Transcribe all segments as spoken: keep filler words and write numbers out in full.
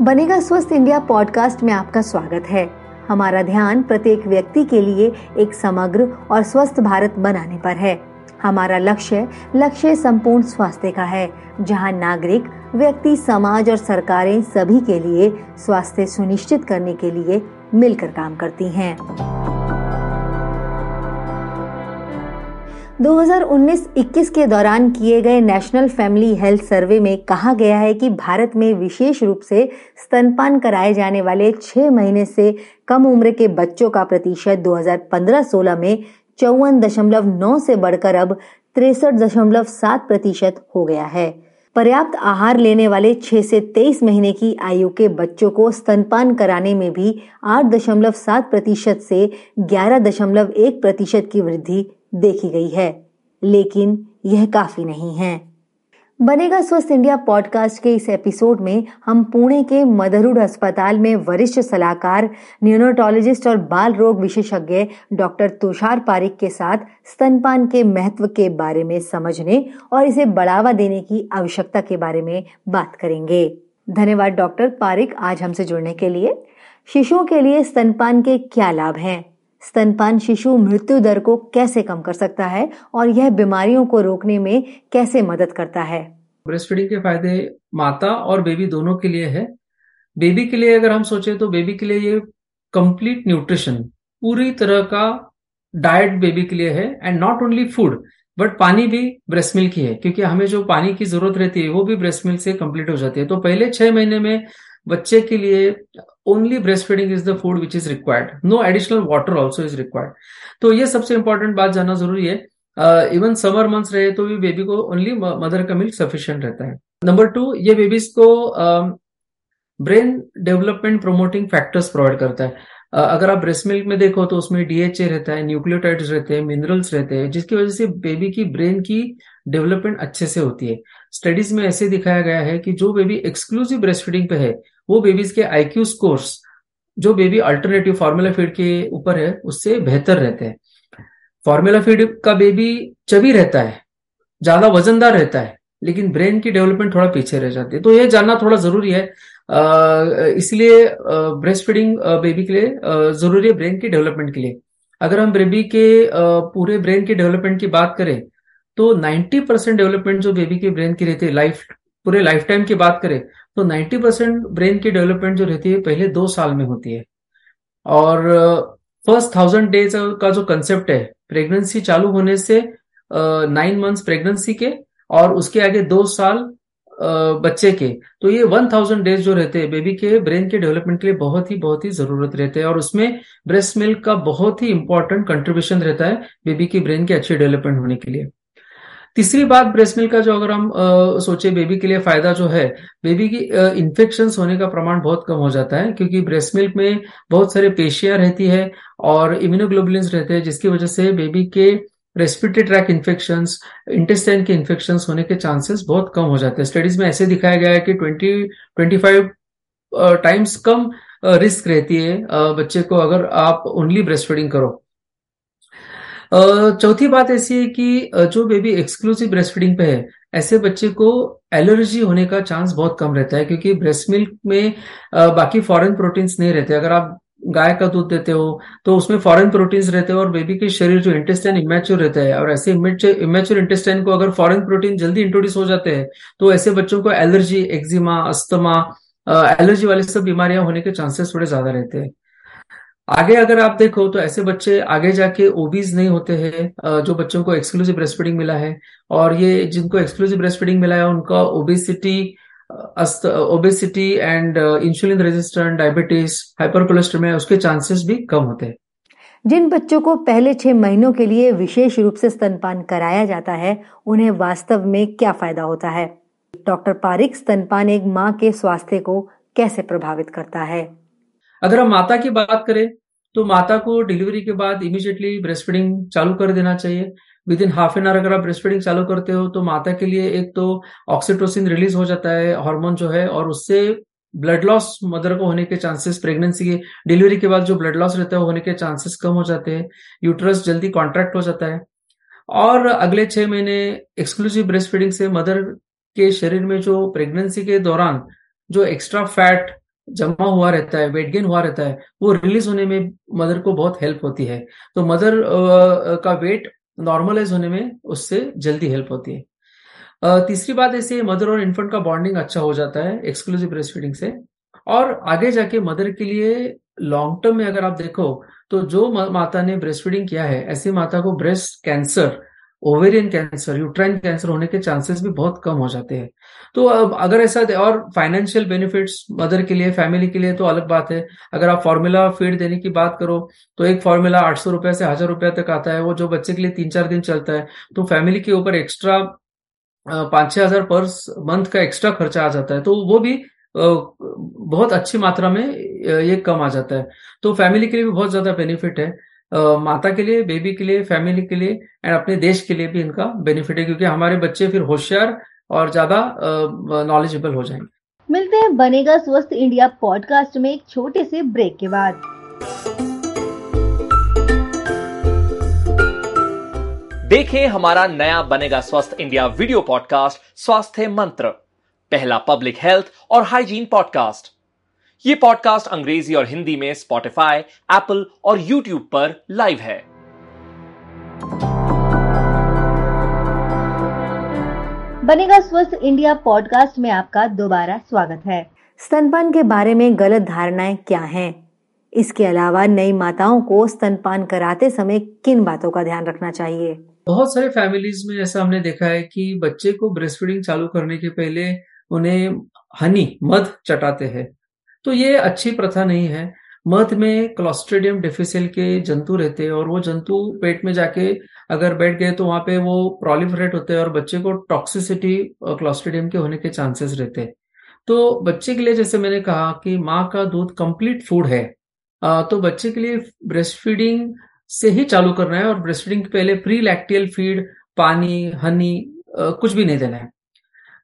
बनेगा स्वस्थ India podcast में आपका स्वागत है। हमारा ध्यान प्रत्येक व्यक्ति के लिए एक समग्र और स्वस्थ भारत बनाने पर है। हमारा लक्ष्य लक्ष्य संपूर्ण स्वास्थ्य का है, जहां नागरिक, व्यक्ति, समाज और सरकारें सभी के लिए स्वास्थ्य सुनिश्चित करने के लिए मिलकर काम करती हैं। दो हज़ार उन्नीस इक्कीस के दौरान किए गए नेशनल फैमिली हेल्थ सर्वे में कहा गया है कि भारत में विशेष रूप से स्तनपान कराए जाने वाले छह महीने से कम उम्र के बच्चों का प्रतिशत दो हज़ार पंद्रह सोलह में चौवन दशमलव नौ से बढ़कर अब तिरसठ दशमलव सात प्रतिशत हो गया है। पर्याप्त आहार लेने वाले छह से तेईस महीने की आयु के बच्चों को स्तनपान कराने में भी आठ दशमलव सात प्रतिशत से ग्यारह दशमलव एक प्रतिशत की वृद्धि देखी गई है, लेकिन यह काफी नहीं है। बनेगा स्वस्थ इंडिया पॉडकास्ट के इस एपिसोड में हम पुणे के मदरहुड अस्पताल में वरिष्ठ सलाहकार, नियोनेटोलॉजिस्ट और बाल रोग विशेषज्ञ डॉक्टर तुषार पारिख के साथ स्तनपान के महत्व के बारे में समझने और इसे बढ़ावा देने की आवश्यकता के बारे में बात करेंगे। धन्यवाद डॉक्टर पारिख आज हमसे जुड़ने के लिए। शिशुओं के लिए स्तनपान के क्या लाभ हैं? स्तनपान शिशु मृत्यु दर को कैसे कम कर सकता है और यह बीमारियों को रोकने में कैसे मदद करता है? ब्रेस्ट फीडिंग के फायदे माता और बेबी दोनों के लिए है। बेबी के लिए अगर हम सोचे तो बेबी के लिए ये कंप्लीट न्यूट्रिशन, पूरी तरह का डाइट बेबी के लिए है। And not only food but पानी भी ब्रेस्ट मिल्क ही है, क्योंकि हमें जो पानी की जरूरत रहती है वो भी ब्रेस्ट मिल्क से कंप्लीट हो जाती है। तो पहले छह महीने में बच्चे के लिए only breast feeding is the food which is required, no additional water also is required. तो ये सबसे इंपॉर्टेंट बात जानना जरूरी है। इवन समर मंथ्स रहे तो भी बेबी को ओनली मदर का मिल्क सफिशिएंट रहता है। नंबर टू, ये बेबीज को brain development promoting factors provide करता है। uh, अगर आप ब्रेस्ट मिल्क में देखो तो उसमें डी एच ए रहता है, न्यूक्लियोटाइड्स रहते हैं, मिनरल्स रहते हैं, जिसकी वजह से बेबी की ब्रेन की डेवलपमेंट अच्छे से होती है। स्टडीज में ऐसे दिखाया गया है कि जो बेबी एक्सक्लूसिव ब्रेस्ट फीडिंग पे है वो बेबीज के आई क्यू स्कोर्स, जो बेबी अल्टरनेटिव फार्मूला फीड के ऊपर है, उससे बेहतर रहते हैं। फार्मूला फीड का बेबी चबी रहता है, ज्यादा वजनदार रहता है, लेकिन ब्रेन की डेवलपमेंट थोड़ा पीछे रह जाती है। तो ये जानना थोड़ा जरूरी है, इसलिए ब्रेस्ट फीडिंग बेबी के लिए जरूरी है ब्रेन की डेवलपमेंट के लिए। अगर हम बेबी के पूरे ब्रेन की डेवलपमेंट की बात करें तो नब्बे परसेंट डेवलपमेंट जो बेबी के ब्रेन की रहती है, लाइफ पूरे लाइफ टाइम की बात करें तो नब्बे परसेंट ब्रेन की डेवलपमेंट जो रहती है पहले दो साल में होती है। और फर्स्ट थाउजेंड डेज का जो कंसेप्ट है, प्रेगनेंसी चालू होने से नाइन मंथ्स प्रेगनेंसी के और उसके आगे दो साल बच्चे के, तो ये वन थाउजेंड डेज जो रहते हैं बेबी के ब्रेन के डेवलपमेंट के लिए बहुत ही बहुत ही जरूरत रहते हैं। और उसमें ब्रेस्ट मिल्क का बहुत ही इंपॉर्टेंट कंट्रीब्यूशन रहता है बेबी की ब्रेन के अच्छे डेवलपमेंट होने के लिए। तीसरी बात ब्रेस्ट मिल्क का जो अगर हम आ, सोचे बेबी के लिए फायदा जो है, बेबी की इन्फेक्शंस होने का प्रमाण बहुत कम हो जाता है, क्योंकि ब्रेस्ट मिल्क में बहुत सारे पेशियां रहती है और इम्यूनोग्लोबुलिन्स रहते हैं, जिसकी वजह से बेबी के रेस्पिरेटरी ट्रैक इन्फेक्शंस, इंटेस्टाइन के इन्फेक्शंस होने के चांसेस बहुत कम हो जाते हैं। स्टडीज में ऐसे दिखाया गया है कि ट्वेंटी, ट्वेंटी फाइव टाइम्स कम रिस्क रहती है बच्चे को अगर आप ओनली ब्रेस्ट फीडिंग करो। चौथी बात ऐसी है कि जो बेबी एक्सक्लूसिव ब्रेस्ट फीडिंग पे है ऐसे बच्चे को एलर्जी होने का चांस बहुत कम रहता है, क्योंकि ब्रेस्ट मिल्क में बाकी फॉरेन प्रोटीन्स नहीं रहते। अगर आप गाय का दूध देते हो तो उसमें फॉरेन प्रोटीन्स रहते हैं और बेबी के शरीर जो इंटेस्टाइन इमेच्योर रहता है, और ऐसे इमेच्योर इंटेस्टाइन को अगर फॉरेन प्रोटीन जल्दी इंट्रोड्यूस हो जाते हैं तो ऐसे बच्चों को एलर्जी, एक्जिमा, अस्थमा, एलर्जी वाली सब बीमारियां होने के चांसेस थोड़े ज्यादा रहते हैं। आगे अगर आप देखो तो ऐसे बच्चे आगे जाके ओबीज नहीं होते हैं जो बच्चों को एक्सक्लूसिव ब्रेस्ट फीडिंग मिला है, और ये जिनको एक्सक्लूसिव ब्रेस्ट फीडिंग मिला है उनका obesity obesity and insulin resistant diabetes, hyper cholesterol, उसके चांसेस भी कम होते हैं। जिन बच्चों को पहले छह महीनों के लिए विशेष रूप से स्तनपान कराया जाता है उन्हें वास्तव में क्या फायदा होता है? डॉक्टर पारिख, स्तनपान एक माँ के स्वास्थ्य को कैसे प्रभावित करता है? अगर हम माता की बात करें तो माता को डिलीवरी के बाद इमीडिएटली ब्रेस्ट फीडिंग चालू कर देना चाहिए। Within half an hour अगर आप ब्रेस्ट फीडिंग चालू करते हो तो माता के लिए एक तो ऑक्सीटोसिन रिलीज हो जाता है, हार्मोन जो है, और उससे ब्लड लॉस मदर को होने के चांसेस, प्रेगनेंसी के डिलीवरी के बाद जो ब्लड लॉस रहता है होने के चांसेस कम हो जाते हैं। यूट्रस जल्दी कॉन्ट्रैक्ट हो जाता है। और अगले छह महीने एक्सक्लूसिव ब्रेस्ट फीडिंग से मदर के शरीर में जो प्रेगनेंसी के दौरान जो एक्स्ट्रा फैट, जमा हुआ रहता है, वेट गेन हुआ रहता है, वो रिलीज होने में मदर को बहुत हेल्प होती है। तो मदर का वेट नॉर्मलाइज होने में उससे जल्दी हेल्प होती है। तीसरी बात, ऐसे मदर और इन्फेंट का बॉन्डिंग अच्छा हो जाता है एक्सक्लूसिव ब्रेस्ट फीडिंग से। और आगे जाके मदर के लिए लॉन्ग टर्म में अगर आप देखो तो जो माता ने ब्रेस्ट फीडिंग किया है, ऐसी माता को breast cancer, ovarian cancer, uterine cancer होने के चांसेस भी बहुत कम हो जाते हैं। तो अब अगर ऐसा, और फाइनेंशियल बेनिफिट्स मदर के लिए, फैमिली के लिए तो अलग बात है। अगर आप फार्मूला फीड देने की बात करो तो एक फार्मूला आठ सौ रुपये से हजार रुपये तक आता है, वो जो बच्चे के लिए तीन चार दिन चलता है। तो फैमिली के ऊपर एक्स्ट्रा पाँच छः हजार पर मंथ का एक्स्ट्रा खर्चा आ जाता है, तो वो भी बहुत अच्छी मात्रा में ये कम आ जाता है। तो फैमिली के लिए भी बहुत ज्यादा बेनिफिट है, माता के लिए, बेबी के लिए, फैमिली के लिए, एंड अपने देश के लिए भी इनका बेनिफिट है, क्योंकि हमारे बच्चे फिर होशियार और ज्यादा नॉलेजेबल हो जाएंगे। मिलते हैं बनेगा स्वस्थ इंडिया पॉडकास्ट में एक छोटे से ब्रेक के बाद। देखें हमारा नया बनेगा स्वस्थ India video podcast Swasthya Mantra, पहला पब्लिक हेल्थ और हाइजीन पॉडकास्ट। ये पॉडकास्ट अंग्रेजी और हिंदी में स्पॉटिफाई, एप्पल और यूट्यूब पर लाइव है। बनेगा स्वस्थ इंडिया पॉडकास्ट में आपका दोबारा स्वागत है। स्तनपान के बारे में गलत धारणाएं क्या हैं? इसके अलावा नई माताओं को स्तनपान कराते समय किन बातों का ध्यान रखना चाहिए? बहुत सारे फैमिलीज में ऐसा हमने देखा है कि बच्चे को ब्रेस्ट फीडिंग चालू करने के पहले उन्हें हनी, मध चटाते हैं, तो ये अच्छी प्रथा नहीं है। मध में क्लॉस्ट्रीडियम डिफिसिल के जंतु रहते हैं और वो जंतु पेट में जाके अगर बैठ गए तो वहां पे वो प्रोलिफरेट होते हैं और बच्चे को टॉक्सिसिटी क्लॉस्ट्रीडियम के होने के चांसेस रहते हैं। तो बच्चे के लिए, जैसे मैंने कहा कि माँ का दूध कंप्लीट फूड है, तो बच्चे के लिए ब्रेस्ट फीडिंग से ही चालू करना है और ब्रेस्ट फीडिंग के पहले प्री लैक्टियल फीड, पानी, हनी कुछ भी नहीं देना है।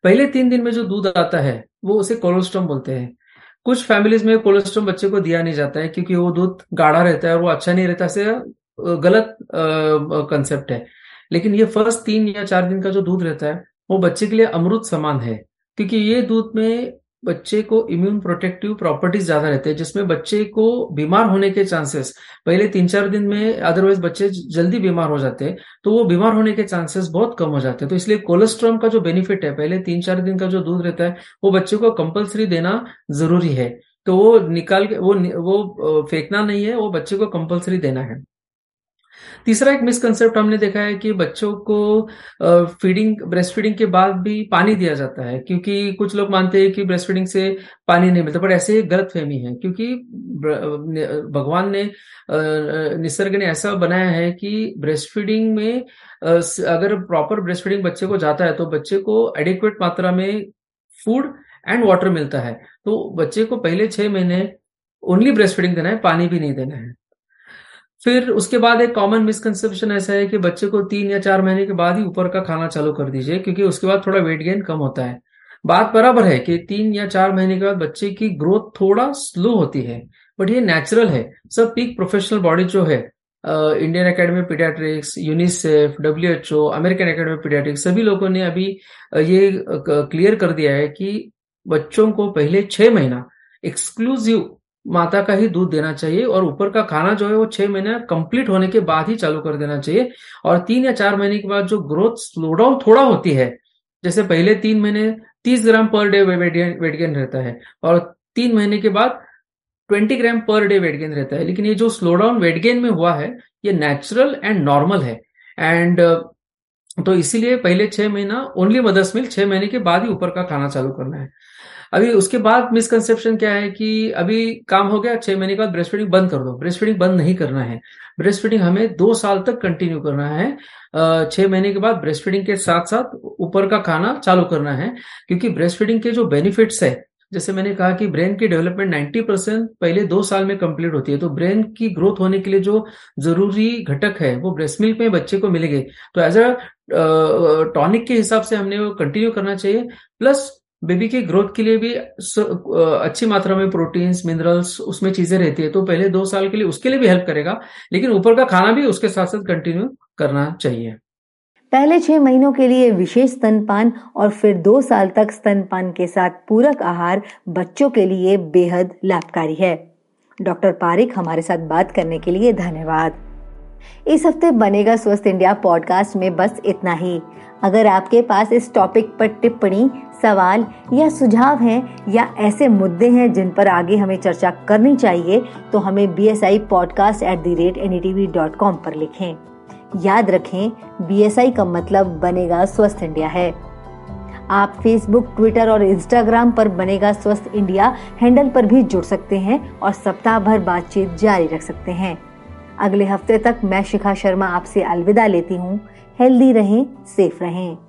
पहले तीन दिन में जो दूध आता है वो उसे कोलोस्ट्रम बोलते हैं। कुछ फैमिलीज में कोलोस्ट्रम बच्चे को दिया नहीं जाता है क्योंकि वो दूध गाढ़ा रहता है और वो अच्छा नहीं रहता, से गलत कंसेप्ट है। लेकिन ये फर्स्ट तीन या चार दिन का जो दूध रहता है वो बच्चे के लिए अमृत समान है, क्योंकि ये दूध में बच्चे को इम्यून प्रोटेक्टिव प्रॉपर्टीज ज्यादा रहते हैं, जिसमें बच्चे को बीमार होने के चांसेस पहले तीन चार दिन में, अदरवाइज बच्चे जल्दी बीमार हो जाते हैं, तो वो बीमार होने के चांसेस बहुत कम हो जाते हैं। तो इसलिए कोलोस्ट्रम का जो बेनिफिट है, पहले तीन चार दिन का जो दूध रहता है वो बच्चे को कंपलसरी देना जरूरी है। तो वो निकाल के, वो वो फेंकना नहीं है, वो बच्चे को कंपलसरी देना है। तीसरा एक मिसकंसेप्ट हमने देखा है कि बच्चों को फीडिंग, ब्रेस्ट फीडिंग के बाद भी पानी दिया जाता है, क्योंकि कुछ लोग मानते हैं कि ब्रेस्ट फीडिंग से पानी नहीं मिलता, पर ऐसे गलत फहमी है। क्योंकि भगवान ने, निसर्ग ने ऐसा बनाया है कि ब्रेस्ट फीडिंग में अगर प्रॉपर ब्रेस्ट फीडिंग बच्चे को जाता है तो बच्चे को एडिक्वेट मात्रा में फूड एंड वाटर मिलता है। तो बच्चे को पहले छह महीने ओनली ब्रेस्ट फीडिंग देना है, पानी भी नहीं देना है। फिर उसके बाद एक कॉमन मिसकंसेप्शन ऐसा है कि बच्चे को तीन या चार महीने के बाद ही ऊपर का खाना चालू कर दीजिए, क्योंकि उसके बाद थोड़ा वेट गेन कम होता है। बात बराबर है कि तीन या चार महीने के बाद बच्चे की ग्रोथ थोड़ा स्लो होती है, बट ये नेचुरल है। सब पीक प्रोफेशनल बॉडी जो है, Indian academy paediatrics, UNICEF, W H O, American academy paediatrics, सभी लोगों ने अभी ये क्लियर कर दिया है कि बच्चों को पहले छह महीना एक्सक्लूसिव माता का ही दूध देना चाहिए और ऊपर का खाना जो है वो छह महीने कंप्लीट होने के बाद ही चालू कर देना चाहिए। और तीन या चार महीने के बाद जो ग्रोथ स्लो डाउन थोड़ा होती है, जैसे पहले तीन महीने तीस ग्राम पर डे वेट गेन रहता है और तीन महीने के बाद बीस ग्राम पर डे वेट गेन रहता है, लेकिन ये जो स्लो डाउन वेट गेन में हुआ है ये नेचुरल एंड नॉर्मल है। एंड तो इसीलिए पहले छह महीना ओनली मदर्स मिल्क, छह महीने के बाद ही ऊपर का खाना चालू करना है। अभी उसके बाद मिसकंसेप्शन क्या है कि अभी काम हो गया, छह महीने के बाद ब्रेस्ट फीडिंग बंद कर दो। ब्रेस्ट फीडिंग बंद नहीं करना है, ब्रेस्ट फीडिंग हमें दो साल तक कंटिन्यू करना है। छह महीने के बाद ब्रेस्ट फीडिंग के साथ साथ ऊपर का खाना चालू करना है, क्योंकि ब्रेस्ट फीडिंग के जो बेनिफिट्स है, जैसे मैंने कहा कि ब्रेन की डेवलपमेंट नब्बे परसेंट पहले दो साल में कंप्लीट होती है, तो ब्रेन की ग्रोथ होने के लिए जो जरूरी घटक है वो ब्रेस्ट मिल्क में बच्चे को मिलेंगे। तो एज अ टॉनिक के हिसाब से हमने वो कंटिन्यू करना चाहिए। प्लस बेबी की ग्रोथ के लिए भी अच्छी मात्रा में प्रोटीन्स, मिनरल्स उसमें चीजें रहती है, तो पहले दो साल के लिए उसके लिए भी हेल्प करेगा, लेकिन ऊपर का खाना भी उसके साथ साथ कंटिन्यू करना चाहिए। पहले छह महीनों के लिए विशेष स्तनपान और फिर दो साल तक स्तनपान के साथ पूरक आहार बच्चों के लिए बेहद लाभकारी है। डॉक्टर पारिख, हमारे साथ बात करने के लिए धन्यवाद। इस हफ्ते बनेगा स्वस्थ इंडिया पॉडकास्ट में बस इतना ही। अगर आपके पास इस टॉपिक पर टिप्पणी, सवाल या सुझाव हैं या ऐसे मुद्दे हैं जिन पर आगे हमें चर्चा करनी चाहिए तो हमें B S I podcast at the rate N E T V dot com पर लिखें। याद रखें, बी एस आई का मतलब बनेगा स्वस्थ इंडिया है। आप फेसबुक, ट्विटर और इंस्टाग्राम पर बनेगा स्वस्थ इंडिया हैंडल पर भी जुड़ सकते हैं और सप्ताह भर बातचीत जारी रख सकते हैं। अगले हफ्ते तक मैं शिखा शर्मा आपसे अलविदा लेती हूँ। हेल्दी रहें, सेफ रहें।